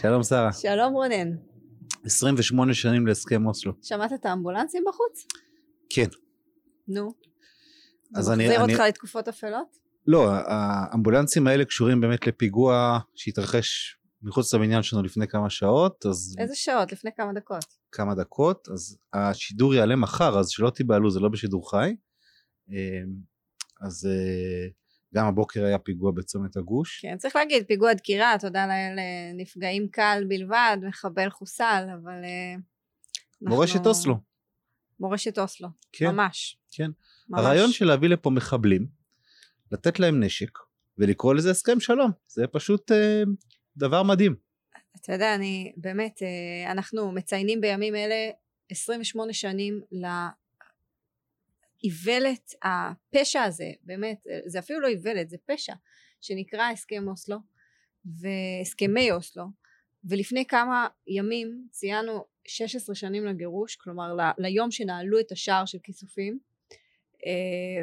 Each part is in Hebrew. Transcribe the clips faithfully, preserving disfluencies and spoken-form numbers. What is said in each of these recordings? שלום שרה. שלום רונן. עשרים ושמונה שנים להסכם אוסלו. שמעת את האמבולנסים בחוץ? כן. נו. אז אני... מחזיר אותך לתקופות אפלות? לא, האמבולנסים האלה קשורים באמת לפיגוע שהתרחש מחוץ לבניין שלנו לפני כמה שעות, אז... איזה שעות? לפני כמה דקות? כמה דקות, אז השידור יעלה מחר, אז שלא תיבעלו, זה לא בשידור חי. אז... גם הבוקר היה פיגוע בצומת הגוש. כן, צריך להגיד, פיגוע דקירה, תודה לאל, נפגעים קל בלבד, מחבל חוסל, אבל... מורשת אוסלו. מורשת אוסלו, ממש. כן, הרעיון של להביא לפה מחבלים, לתת להם נשק, ולקרוא לזה הסכם שלום, זה פשוט דבר מדהים. אתה יודע, אני באמת, אנחנו מציינים בימים אלה, עשרים ושמונה שנים לנשק, איוולת הפשע הזה, באמת זה אפילו לא איוולת, זה פשע שנקרא הסכם אוסלו והסכמי אוסלו, ולפני כמה ימים ציינו שש עשרה שנים לגירוש, כלומר ל- ליום שנעלו את השער של כיסופים,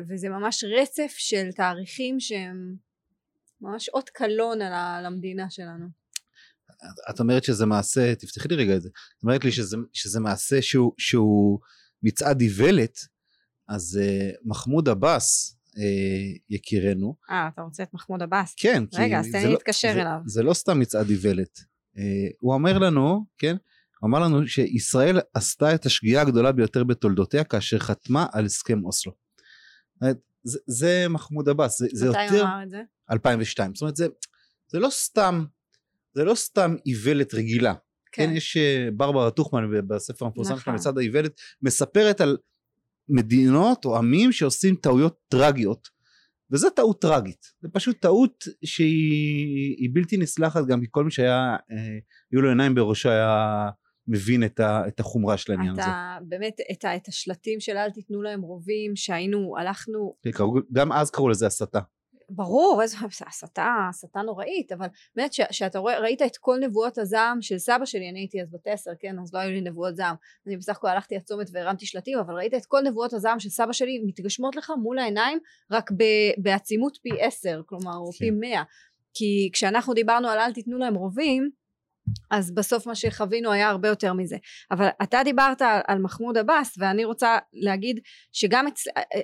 וזה ממש רצף של תאריכים שהם ממש עוד קלון על ה- למדינה שלנו. את אומרת שזה מעשה, תפתחי לי רגע את זה, את אומרת לי שזה, שזה מעשה שהוא, שהוא מצעד איוולת, אז uh, מחמוד עבאס uh, יקירנו. אה, אתה רוצה את מחמוד עבאס? כן. רגע, אז תן לי להתקשר לא, אליו. זה, זה לא סתם מצעד איוולת. Uh, הוא אומר לנו, כן, הוא אמר לנו שישראל עשתה את השגיאה הגדולה ביותר בתולדותיה, כאשר חתמה על הסכם אוסלו. זה, זה מחמוד עבאס. זה, זה יותר... מתי אמר את זה? אלפיים ושתיים. זאת אומרת, זה, זה לא סתם, זה לא סתם איוולת רגילה. כן. כן, יש ברברה טוכמן בספר המפורסם של מצעד האיוולת, מספרת על... מדינות או עמים שעושים טעויות טרגיות, וזה טעות טרגית, זה פשוט טעות שהיא בלתי נסלחת, גם כל מי שהיה, היו לו עיניים בראשו היה מבין את, ה, את החומרה של העניין הזה. באמת את, ה, את השלטים של אל תיתנו להם רובים, שהיינו, הלכנו... גם אז קראו לזה הסתה. ברור, איזו הסתה, הסתה נוראית, אבל באמת ש, שאתה רוא, ראית את כל נבואות הזעם של סבא שלי, אני הייתי אז בת עשר, כן, אז לא היו לי נבואות זעם, אני בסך הכל הלכתי לצומת והרמתי שלטים, אבל ראית את כל נבואות הזעם של סבא שלי מתגשמות לך מול העיניים, רק ב, בעצימות פי עשר, כלומר או פי מאה, כי כשאנחנו דיברנו על אל תיתנו להם רובים, אז בסוף מה שחווינו היה הרבה יותר מזה. אבל אתה דיברת על, על מחמוד עבאס, ואני רוצה להגיד שגם את,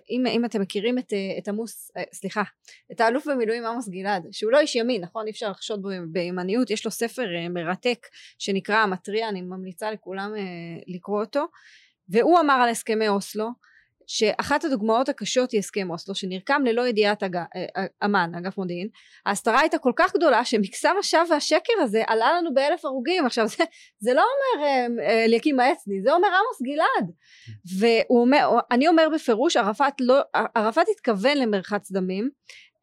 אם, אם אתם מכירים את, את עמוס, סליחה, את האלוף במילואים עמוס גלעד, שהוא לא איש ימין, נכון? אי אפשר לחשוד בו בימניות, יש לו ספר מרתק שנקרא המטריה, אני ממליצה לכולם לקרוא אותו, והוא אמר על הסכמי אוסלו, שאחת הדוגמאות הקשות היא הסכם אוסלו, שנרקם ללא ידיעת אג... אמן, אגף מודיעין, ההסתרה הייתה כל כך גדולה, שמקסם השווא והשקר הזה, עלה לנו באלף הרוגים, עכשיו זה, זה לא אומר אליקים העצני, זה אומר עמוס גלעד, והוא אומר, אני אומר בפירוש, ערפאת לא, ערפאת התכוון למרחץ דמים,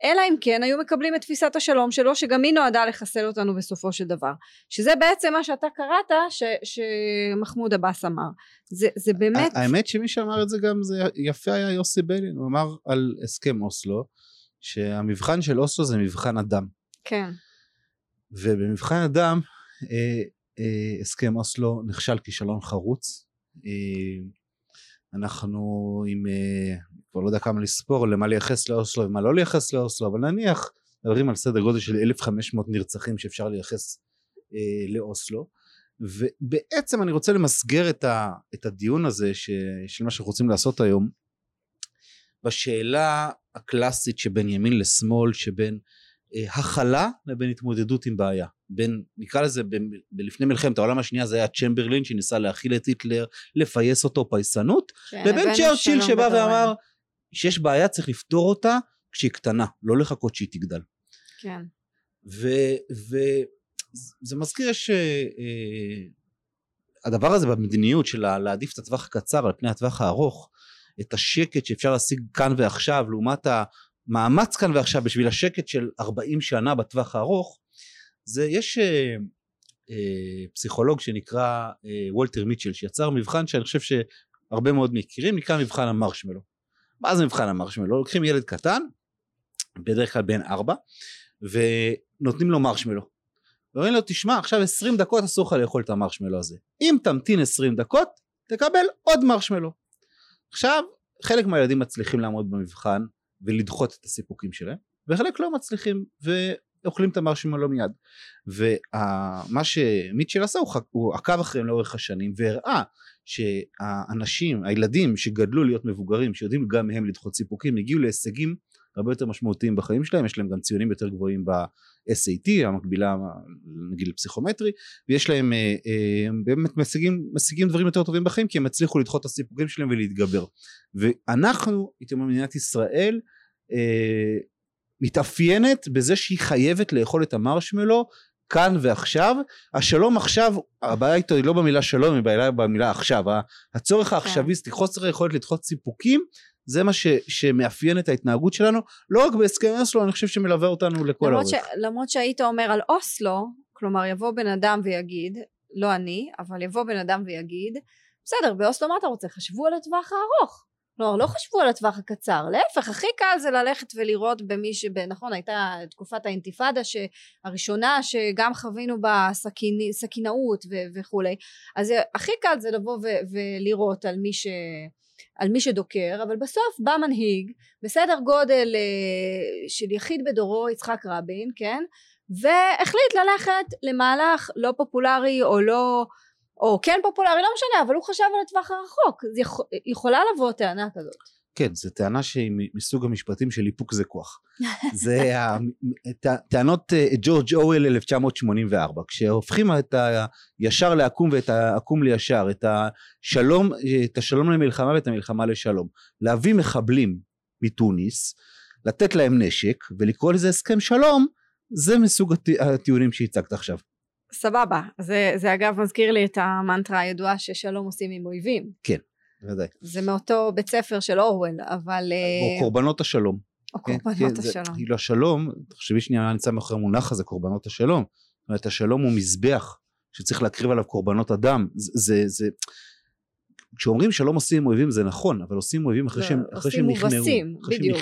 אלא אם כן היו מקבלים את תפיסת השלום שלו, שגם היא נועדה לחסל אותנו בסופו של דבר, שזה בעצם מה שאתה קראת, ש, שמחמוד עבאס אמר, זה, זה באמת... האמת שמי שאמר את זה גם, זה יפה היה יוסי בלין, הוא אמר על הסכם אוסלו, שהמבחן של אוסלו זה מבחן אדם, כן, ובמבחן אדם, אה, אה, הסכם אוסלו נכשל כישלון חרוץ, אה, אנחנו עם, כבר לא יודע כמה לספור, למה לייחס לאוסלו ומה לא לייחס לאוסלו, אבל נניח, מדברים על סדר גודל של אלף וחמש מאות נרצחים שאפשר לייחס אה, לאוסלו, ובעצם אני רוצה למסגר את, ה, את הדיון הזה, ש, של מה שאנחנו רוצים לעשות היום, בשאלה הקלאסית שבין ימין לשמאל, שבין אה, הכלה לבין התמודדות עם בעיה. בין, נקרא לזה, ב, לפני מלחמת העולם השנייה זה היה צ'מברלין שניסה להכיל את היטלר, לפייס אותו פייסנות, כן, לבין צ'רצ'יל שבא ואמר שיש בעיה צריך לפתור אותה כשהיא קטנה, לא לחכות שהיא תגדל. כן. וזה מזכיר שהדבר הזה במדיניות של להעדיף את הטווח הקצר על פני הטווח הארוך, את השקט שאפשר להשיג כאן ועכשיו, לעומת המאמץ כאן ועכשיו בשביל השקט של ארבעים שנה בטווח הארוך, זה יש אה, אה, פסיכולוג שנקרא אה, וולטר מיטשל שיצר מבחן שאני חושב שהרבה מאוד מכירים, נקרא מבחן המרשמלו. מה זה מבחן המרשמלו? לוקחים ילד קטן, בדרך כלל בן ארבע, ונותנים לו מרשמלו. ואומרים לו תשמע עכשיו עשרים דקות אסור לך לאכול את המרשמלו הזה. אם תמתין עשרים דקות תקבל עוד מרשמלו. עכשיו חלק מהילדים מצליחים לעמוד במבחן ולדחות את הסיפוקים שלהם, וחלק לא מצליחים ו... אוכלים את המרשימלו מיד. ומה שמיטשל עשה, הוא עקב אחריהם לאורך השנים, והראה שהאנשים, הילדים שגדלו להיות מבוגרים, שיודעים גם מהם לדחות סיפוקים, הגיעו להישגים הרבה יותר משמעותיים בחיים שלהם, יש להם גם ציונים יותר גבוהים ב-אס איי טי, המקבילה נגיד לפסיכומטרי, ויש להם באמת משיגים, משיגים דברים יותר טובים בחיים, כי הם הצליחו לדחות את הסיפוקים שלהם ולהתגבר. ואנחנו, מדינת ישראל, מתאפיינת בזה שהיא חייבת לאכול את המרשמלו, כאן ועכשיו. השלום עכשיו, הבעיה איתו היא לא במילה שלום, היא בעיה במילה עכשיו, הצורך העכשוויסטי, חוסר היכולת לדחות סיפוקים, זה מה ש, שמאפיין את ההתנהגות שלנו, לא רק בהסכמי אוסלו, אני חושב שמלווה אותנו לכל האורך. למרות שהיית אומר על אוסלו, כלומר יבוא בן אדם ויגיד, לא אני, אבל יבוא בן אדם ויגיד, בסדר, באוסלו מה אתה רוצה? חשבו על הטווח הארוך. לא, לא חשבו על הטווח הקצר, להפך, הכי קל זה ללכת ולראות במי שבנכון, הייתה תקופת האינתיפאדה הראשונה שגם חווינו בה סכין, סכינאות ו, וכולי, אז הכי קל זה לבוא ו, ולראות על מי ש... על מי שדוקר, אבל בסוף בא מנהיג בסדר גודל של יחיד בדורו, יצחק רבין, כן, והחליט ללכת למהלך לא פופולרי או לא, או כן פופולרי, לא משנה, אבל הוא חשב על הטווח הרחוק. יכולה לבוא טענה כזאת? כן, זו טענה שהיא מסוג המשפטים של איפוק זה כוח. זה טענות ג'ורג' אורוול אלף תשע מאות שמונים וארבע, כשהופכים את הישר לעקום ואת העקום לישר, את השלום, את השלום למלחמה ואת המלחמה לשלום. להביא מחבלים מתוניס, לתת להם נשק ולקרוא לזה הסכם שלום, זה מסוג הטיעונים שהצגת עכשיו. סבבה, זה, זה אגב מזכיר לי את המנטרה הידועה ששלום עושים עם אויבים. כן, בוודאי. זה מאותו בית ספר של אורוול, אבל... או קורבנות השלום. או כן, קורבנות כן, השלום. כאילו השלום, תחשבי שנייה, אני צם אחרי מונח הזה, קורבנות השלום. זאת אומרת, השלום הוא מזבח, שצריך להקריב עליו קורבנות אדם. זה, זה, זה... כשאומרים שלום עושים עם אויבים זה נכון, אבל עושים אויבים אחרי, שהם, אחרי שהם נכנעו. עושים מובסים, בדיוק.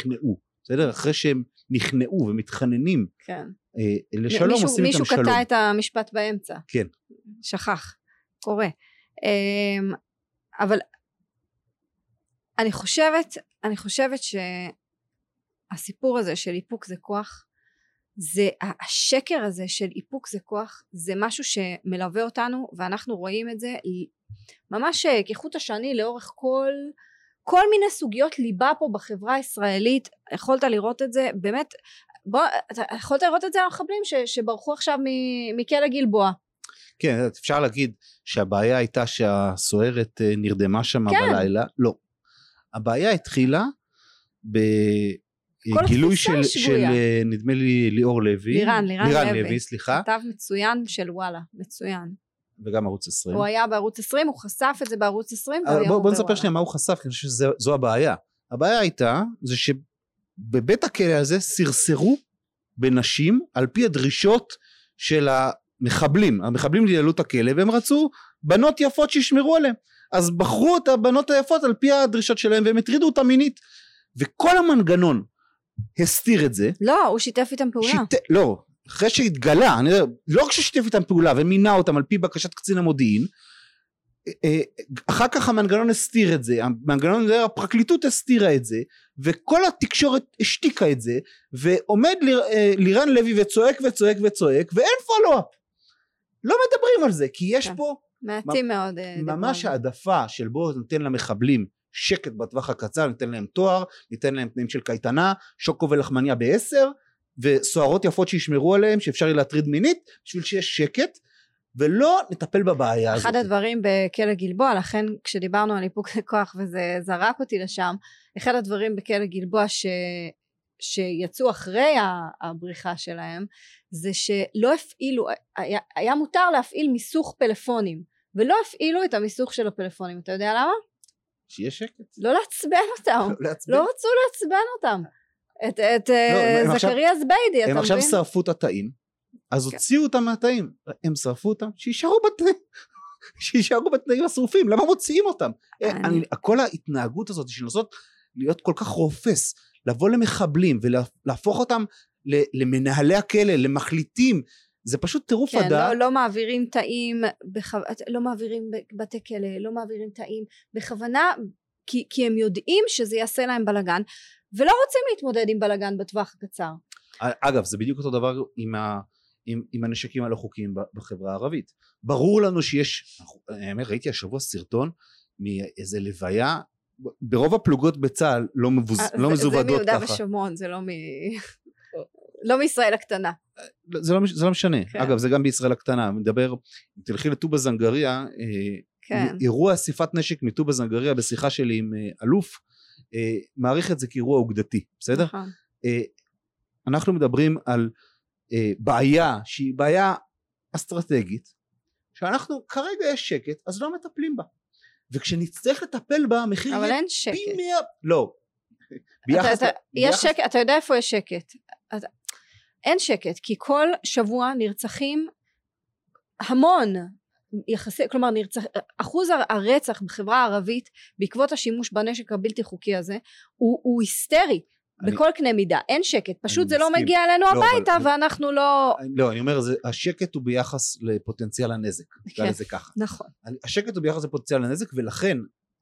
בסדר? אחרי שהם נכנעו ומתחננים. כן. לשלום עושים איתם שלום. מישהו קטע את המשפט באמצע. כן. שכח, קורה. אבל אני חושבת, אני חושבת שהסיפור הזה של איפוק זה כוח, זה השקר הזה של איפוק זה כוח, זה משהו שמלווה אותנו, ואנחנו רואים את זה ממש כחוט השני לאורך כל... כל מיני סוגיות ליבה פה בחברה הישראלית, יכולת לראות את זה, באמת, בוא, יכולת לראות את זה על מחבלים ש, שברחו עכשיו מכלא גלבוע. כן, אפשר להגיד שהבעיה הייתה שהסוערת נרדמה שם כן. בלילה, לא. הבעיה התחילה בגילוי של, של נדמה לי ליאור לוי, לירן, לירן, לירן לוי, לוי, סליחה. כתב מצוין של וואלה, מצוין. וגם ערוץ עשרים. הוא היה בערוץ עשרים, הוא חשף את זה בערוץ עשרים. בוא, בוא נספר שנייה מה הוא חשף, כי אני חושב שזו הבעיה. הבעיה הייתה, זה שבבית הכלא הזה סרסרו בנשים, על פי הדרישות של המחבלים. המחבלים ניהלו את הכלא, והם רצו בנות יפות שישמרו עליהם. אז בחרו את הבנות היפות על פי הדרישות שלהם, והם הטרידו אותה מינית. וכל המנגנון הסתיר את זה. לא, הוא שיתף איתם פעולה. שיתף, לא. אחרי שהתגלה, אני יודע, לא כששיתף איתם פעולה ומינה אותם על פי בקשת קצין המודיעין, אחר כך המנגנון הסתיר את זה, המנגנון, הפרקליטות הסתירה את זה, וכל התקשורת השתיקה את זה, ועומד ליר, לירן לוי וצועק וצועק וצועק, ואין פולו-אפ. לא מדברים על זה, כי יש כן. פה... מעטים מה, מאוד. ממש העדפה של בואו נותן למחבלים שקט בטווח הקצר, ניתן להם תואר, ניתן להם תנאים של קייטנה, שוקו ולחמניה בעשר, וסוערות יפות שישמרו עליהם, שאפשר להטריד מינית, בשביל שיש שקט, ולא נטפל בבעיה הזאת. אחד הדברים בכלא גלבוע, לכן כשדיברנו על איפוק לכוח, וזה זרק אותי לשם, אחד הדברים בכלא גלבוע, ש... שיצאו אחרי הבריחה שלהם, זה שלא הפעילו, היה, היה מותר להפעיל מיסוך פלאפונים, ולא הפעילו את המיסוך של הפלאפונים, אתה יודע למה? שיש שקט. לא לעצבן אותם, לא, לא רצו לעצבן אותם. את, את לא, זכריה זביידי, אתה מבין? הם עכשיו שרפו את התאים, אז כן. הוציאו אותם מהתאים, הם שרפו אותם, שישארו בתנאים, שישארו בתנאים השרופים, למה מוציאים אותם? אני... אני, כל ההתנהגות הזאת שנוסעות להיות כל כך רופס, לבוא למחבלים ולהפוך אותם למנהלי הכלא, למחליטים, זה פשוט טירוף כן, הדעת. לא, לא מעבירים תאים, בכו... לא מעבירים בתי כלא, לא מעבירים תאים, בכוונה, כי, כי הם יודעים שזה יעשה להם בלגן, ולא רוצים להתמודד עם בלגן בטווח הקצר. אגב, זה בדיוק אותו דבר עם ה... עם, עם הנשקים הלא חוקיים בחברה הערבית. ברור לנו שיש, האמת, ראיתי השבוע סרטון מאיזה לוויה, ברוב הפלוגות בצהל לא, מבוז, 아, לא זה, מזוודות ככה. זה מיהודה ושומרון, זה לא, מ... לא מישראל הקטנה. זה לא, זה לא משנה. כן. אגב, זה גם בישראל הקטנה. מדבר, תלכי לטובה זנגריה, כן. אירוע אסיפת נשק מטובה זנגריה, בשיחה שלי עם אלוף, מעריך את זה כאירוע עוגדתי, בסדר? נכון. אנחנו מדברים על בעיה שהיא בעיה אסטרטגית, שאנחנו כרגע יש שקט, אז לא מטפלים בה, וכשנצטרך לטפל בה המחיר, אבל אין שקט, לא, אתה יודע איפה יש שקט? אין שקט, כי כל שבוע נרצחים המון, כלומר אחוז הרצח בחברה הערבית בעקבות השימוש בנשק הבלתי חוקי הזה הוא היסטרי בכל קנה מידה, אין שקט, פשוט זה לא מגיע אלינו הביתה ואנחנו לא... לא, אני אומר, השקט הוא ביחס לפוטנציאל הנזק, נקרא לזה ככה. נכון. השקט הוא ביחס לפוטנציאל הנזק, ולכן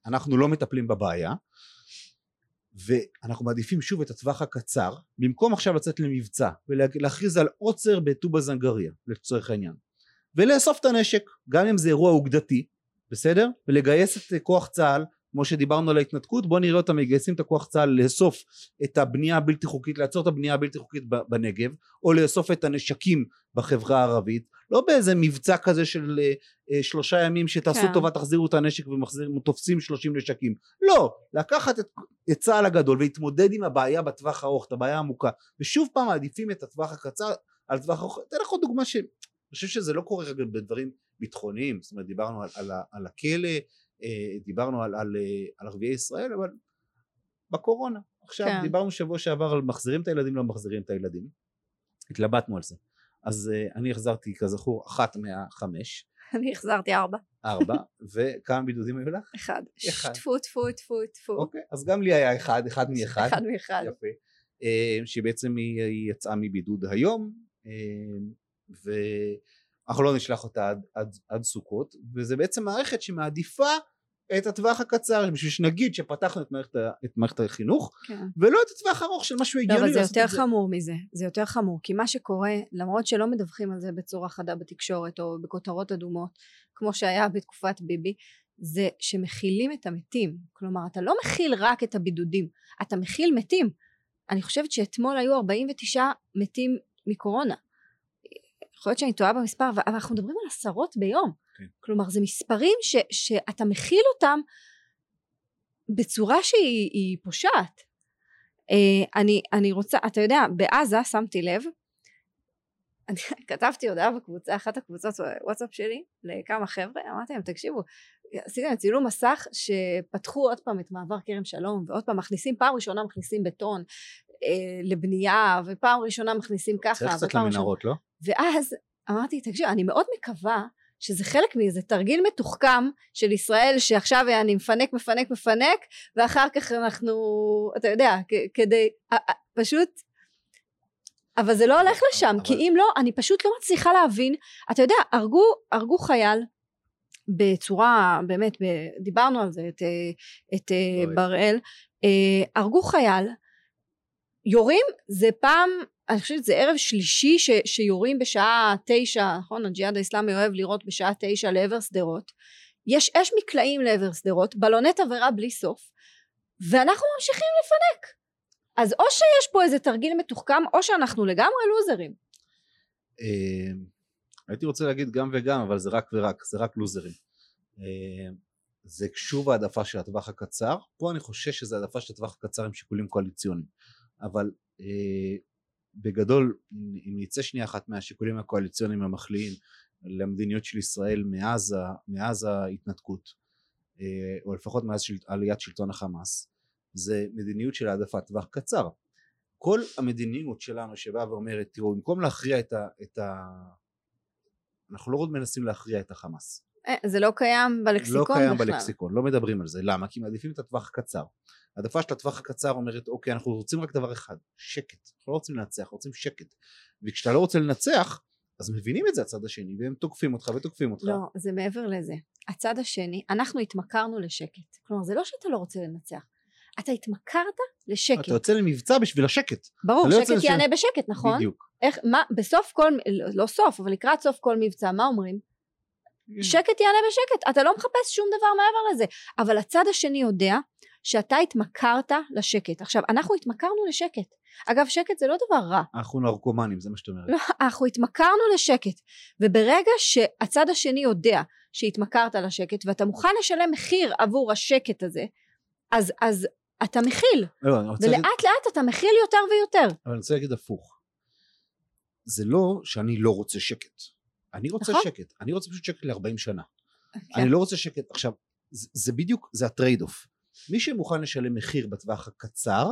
אנחנו לא מטפלים בבעיה, ואנחנו מעדיפים שוב את הטווח הקצר, במקום עכשיו לצאת למבצע, ולהכריז על עוצר בטובה זנגריה, לצורך העניין, ולאסוף את הנשק, גם אם זה אירוע עוגדתי, בסדר? ולגייס את כוח צה"ל, כמו שדיברנו על ההתנתקות, בוא נראה אותם מגייסים את הכוח צה"ל לאסוף את הבנייה הבלתי חוקית, לעצור את הבנייה הבלתי חוקית בנגב, או לאסוף את הנשקים בחברה הערבית, לא באיזה מבצע כזה של אה, שלושה ימים שתעשו טובה, תחזירו את הנשק ותופסים שלושים נשקים, לא, לקחת את, את צה"ל הגדול ולהתמודד עם הבעיה בטווח הארוך, את הבעיה העמוקה, ושוב פעם מעדיפים את הטווח הקצר על טווח הארוך. אתן לך עוד דוגמה שאני חושב שזה לא קורה בדברים ביטחוניים, זאת אומרת דיברנו על, על, על הכלא, דיברנו על, על, על ערביי ישראל, אבל בקורונה, עכשיו כן. דיברנו שבוע שעבר על מחזירים את הילדים, לא מחזירים את הילדים, התלבטנו על זה, אז uh, אני החזרתי כזכור אחת מהחמש, אני החזרתי ארבע, ארבע, וכמה בידודים היו לך? אחד, שטפו, טפו, טפו, טפו, אוקיי, אז גם לי היה אחד, אחד מאחד, אחד מאחד, יפה, uh, שבעצם היא, היא יצאה מבידוד היום, uh, ואנחנו לא נשלח אותה עד, עד, עד סוכות, וזה בעצם מערכת שמעדיפה את הטווח הקצר, בשביל שנגיד שפתחנו את מערכת, את מערכת החינוך, כן. ולא את הטווח הארוך של משהו הגיוני. אבל זה יותר חמור מזה, זה יותר חמור, כי מה שקורה, למרות שלא מדווחים על זה בצורה חדה בתקשורת, או בכותרות אדומות, כמו שהיה בתקופת ביבי, זה שמכילים את המתים, כלומר אתה לא מכיל רק את הבידודים, אתה מכיל מתים. אני חושבת שאתמול היו ארבעים ותשעה מתים מקורונה, יכול להיות שאני טועה במספר, אבל אנחנו מדברים על עשרות ביום, כן. כלומר זה מספרים ש, שאתה מכיל אותם בצורה שהיא פושעת. אני, אני רוצה, אתה יודע, בעזה שמתי לב, אני כתבתי הודעה בקבוצה, אחת הקבוצות וואטסאפ שלי, לכמה חבר'ה, אמרתי להם תקשיבו, עשיתם צילום מסך שפתחו עוד פעם את מעבר כרם שלום, ועוד פעם מכניסים, פעם ראשונה מכניסים בטון לבנייה, ופעם ראשונה מכניסים ככה, צריך קצת למנהרות, לא? ואז אמרתי, תקשיב, אני מאוד מקווה שזה חלק מאיזה תרגיל מתוחכם של ישראל, שעכשיו אני מפנק, מפנק, מפנק, ואחר כך אנחנו, אתה יודע, כ- כדי, פשוט, אבל זה לא הולך לשם, אבל... כי אם לא, אני פשוט לא מצליחה להבין, אתה יודע, הרגו, הרגו חייל, בצורה, באמת, דיברנו על זה, את, את בראל, הרגו חייל, יורים, זה פעם, אני חושבת זה ערב שלישי ש, שיורים בשעה תשע, נכון? הג'יהאד האסלאמי אוהב לראות בשעה תשע לעבר סדרות, יש אש מקלעים לעבר סדרות, בלוני תבערה בלי סוף, ואנחנו ממשיכים לפנק, אז או שיש פה איזה תרגיל מתוחכם, או שאנחנו לגמרי לוזרים. הייתי רוצה להגיד גם וגם, אבל זה רק ורק, זה רק לוזרים. זה שוב העדפה של הטווח הקצר, פה אני חושש שזה העדפה של הטווח הקצר עם שיקולים קואליציוניים, אבל בגדול, אם נצא שנייה אחת מהשיקולים הקואליציוניים המחליים למדיניות של ישראל מאז, מאז ההתנתקות, או לפחות מאז עליית שלטון החמאס, זה מדיניות של העדפת טווח קצר. כל המדיניות שלנו שבאה ואומרת, תראו, במקום להכריע את ה... את ה... אנחנו לא עוד מנסים להכריע את החמאס. זה לא קיים בלקסיקון בכלל. לא קיים בלקסיקון, לא מדברים על זה. למה? כי מעדיפים את הטווח הקצר. העדפה של הטווח הקצר אומרת, אוקיי, אנחנו רוצים רק דבר אחד, שקט. אנחנו לא רוצים לנצח, רוצים שקט. וכשאתה לא רוצה לנצח, אז מבינים את זה הצד השני, והם תוקפים אותך ותוקפים אותך. לא, זה מעבר לזה. הצד השני, אנחנו התמכרנו לשקט. כלומר, זה לא שאתה לא רוצה לנצח. אתה התמכרת לשקט. אתה יוצא למבצע בשביל השקט. ברור, שקט יענה בשקט, נכון? בדיוק. איך, מה, בסוף כל, לא סוף, אבל לקראת סוף כל מבצע, מה אומרים? שקט יענה בשקט, אתה לא מחפש שום דבר מעבר לזה, אבל הצד השני יודע שאתה התמכרת לשקט. עכשיו, אנחנו התמכרנו לשקט. אגב, שקט זה לא דבר רע. אנחנו נרקומנים, זה מה שאת אומרת. לא, אנחנו התמכרנו לשקט, וברגע שהצד השני יודע שהתמכרת לשקט, ואתה מוכן לשלם מחיר עבור השקט הזה, אז, אז אתה מכיל, לא, ולאט את... לאט אתה מכיל יותר ויותר. אבל אני רוצה להגיד הפוך, זה לא שאני לא רוצה שקט, אני רוצה נכון? שקט, אני רוצה פשוט שקט ל-ארבעים שנה, okay. אני לא רוצה שקט, עכשיו זה, זה בדיוק, זה הטרייד אוף, מי שמוכן לשלם מחיר בטווח הקצר,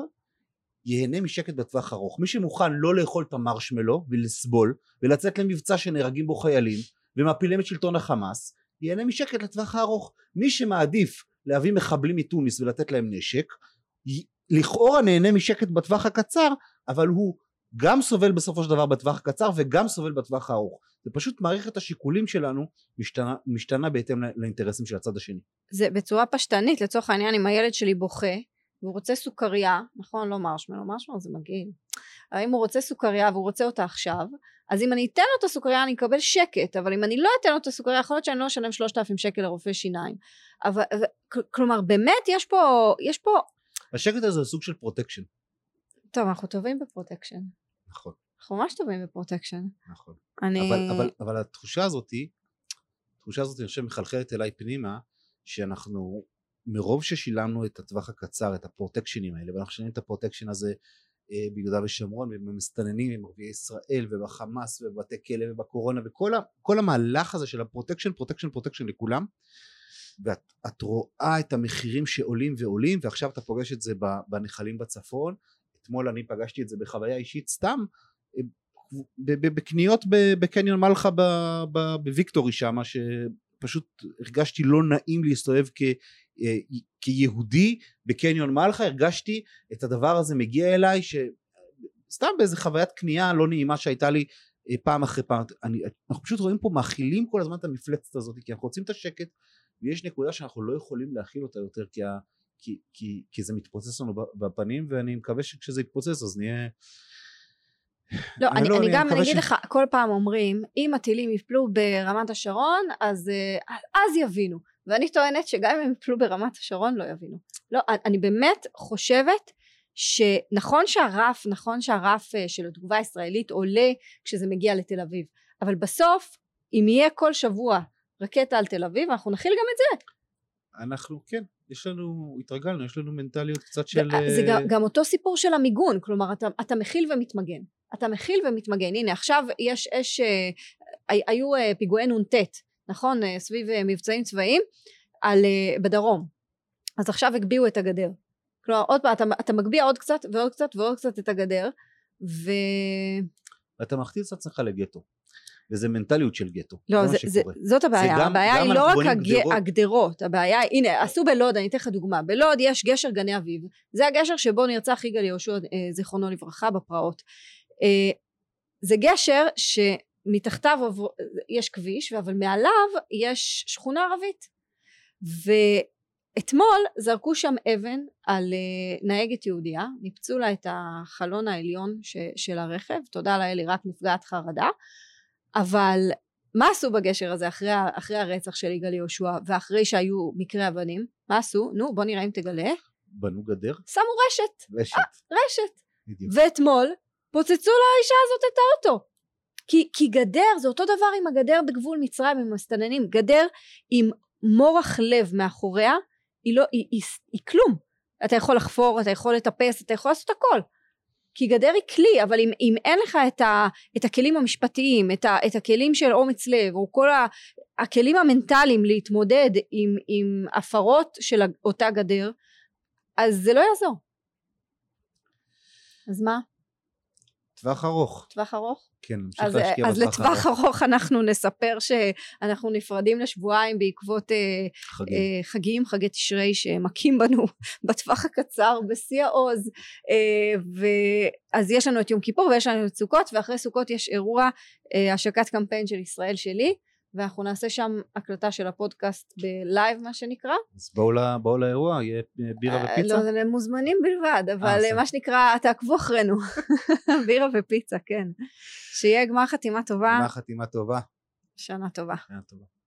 יהנה משקט בטווח ארוך, מי שמוכן לא לאכול את המרשמלו ולסבול, ולצאת למבצע שנהרגים בו חיילים, ומפילים את שלטון החמאס, יהנה משקט לטווח הארוך, מי שמעדיף, להביא מחבלים מתוניס ולתת להם נשק, לכאורה נהנה משקט בטווח הקצר, אבל הוא גם סובל בסופו של דבר בטווח הקצר, וגם סובל בטווח הארוך. זה פשוט מערכת השיקולים שלנו, משתנה, משתנה בהתאם לאינטרסים של הצד השני. זה בצורה פשטנית, לצורך העניין, אם הילד שלי בוכה, והוא רוצה סוכריה, נכון? לא מרשמלו, מרשמלו זה מגעיל. אם הוא רוצה סוכריה והוא רוצה אותה עכשיו, אז אם אני אתן לו את הסוכריה אני אקבל שקט, אבל אם אני לא אתן לו את הסוכריה, יכול להיות שאני לא אשלם שלושת אלפים שקל לרופא שיניים. אבל, כלומר, באמת יש פה, יש פה... השקט הזה הוא סוג של פרוטקשן. טוב, אנחנו טובים בפרוטקשן. נכון. אנחנו ממש טובים בפרוטקשן. נכון. אני... אבל, אבל, אבל התחושה הזאת, התחושה הזאת אני חושב מחלחלת אליי פנימה, שאנחנו... מרוב ששילמנו את הטווח הקצר, את הפרוטקשנים האלה, ואנחנו שילמנו את הפרוטקשן הזה אה, ביהודה ושומרון, ובמסתננים, עם ערביי ישראל, ובחמאס, ובבתי כלא, ובקורונה, וכל ה, כל המהלך הזה של הפרוטקשן, פרוטקשן, פרוטקשן לכולם, ואת את רואה את המחירים שעולים ועולים, ועכשיו אתה פוגש את זה בנחלים בצפון, אתמול אני פגשתי את זה בחוויה אישית סתם, בקניות בקניון מלחה בוויקטורי שמה, ש... פשוט הרגשתי לא נעים להסתובב כ, כיהודי בקניון מלחה, הרגשתי את הדבר הזה מגיע אליי, שסתם באיזה חוויית קנייה לא נעימה שהייתה לי פעם אחרי פעם, אני, אנחנו פשוט רואים פה מאכילים כל הזמן את המפלצת הזאת, כי אנחנו רוצים את השקט, ויש נקודה שאנחנו לא יכולים להכיל אותה יותר, כי, ה, כי, כי, כי זה מתפוצץ לנו בפנים, ואני מקווה שכשזה יתפוצץ אז נהיה... לא, אני, לא, אני, אני גם אני אגיד ש... לך, כל פעם אומרים, אם הטילים יפלו ברמת השרון, אז, אז יבינו, ואני טוענת שגם אם הם יפלו ברמת השרון לא יבינו, לא, אני באמת חושבת שנכון שהרף, נכון שהרף של התגובה הישראלית עולה כשזה מגיע לתל אביב, אבל בסוף, אם יהיה כל שבוע רקטה על תל אביב, אנחנו נכיל גם את זה. אנחנו כן. יש לנו, התרגלנו, יש לנו מנטליות קצת של... זה גם, גם אותו סיפור של המיגון, כלומר אתה, אתה מכיל ומתמגן, אתה מכיל ומתמגן, הנה עכשיו יש, יש היו פיגועי נונטט, נכון, סביב מבצעים צבאיים, על, בדרום, אז עכשיו הגביעו את הגדר, כלומר עוד פעם, אתה, אתה מגביע עוד קצת ועוד קצת ועוד קצת את הגדר, ו... אתה מכתיס עצמך לגטו. וזה מנטליות של גטו. לא, זה, זה, זאת הבעיה, גם, הבעיה גם היא לא רק הגדרות. הגדרות, הבעיה, הנה, עשו בלוד, אני אתן לך דוגמה, בלוד יש גשר גני אביב, זה הגשר שבו נרצח יגאל יהושע, זיכרונו לברכה, בפרעות. זה גשר שמתחתיו יש כביש, אבל מעליו יש שכונה ערבית, ואתמול זרקו שם אבן על נהגת יהודיה, ניפצו לה את החלון העליון ש, של הרכב, תודה לאל, היא רק נפגעת חרדה, אבל מה עשו בגשר הזה אחרי, אחרי הרצח של יגאל יהושע ואחרי שהיו מקרי אבנים? מה עשו? נו, בוא נראה אם תגלה. בנו גדר? שמו רשת. רשת. 아, רשת. בדיוק. ואתמול פוצצו לאישה הזאת את האוטו. כי, כי גדר זה אותו דבר עם הגדר בגבול מצרים, עם מסתננים. גדר עם מורח לב מאחוריה, היא, לא, היא, היא, היא כלום. אתה יכול לחפור, אתה יכול לטפס, אתה יכול לעשות הכל. כי גדר היא כלי, אבל אם, אם אין לך את, ה, את הכלים המשפטיים, את, ה, את הכלים של אומץ לב, או כל ה, הכלים המנטליים להתמודד עם, עם הפרות של אותה גדר, אז זה לא יעזור. אז מה? טווח ארוך. טווח ארוך? כן, נמשיך להשקיע בטווח ארוך. אז לטווח ארוך אנחנו נספר שאנחנו נפרדים לשבועיים בעקבות חגים, אה, חגים חגי תשרי שמכים בנו בטווח הקצר בשיא העוז, אה, ואז יש לנו את יום כיפור ויש לנו את סוכות, ואחרי סוכות יש אירוע אה, השקת קמפיין של ישראל שלי, ואנחנו נעשה שם הקלטה של הפודקאסט בלייב מה שנקרא. אז בואו, לא, בואו לאירוע, יהיה בירה ופיצה? לא, זה מוזמנים בלבד, אבל מה שנקרא, תעקבו אחרינו, בירה ופיצה, כן. שיהיה גמר חתימה טובה. גמר חתימה טובה. שנה טובה. שנה טובה.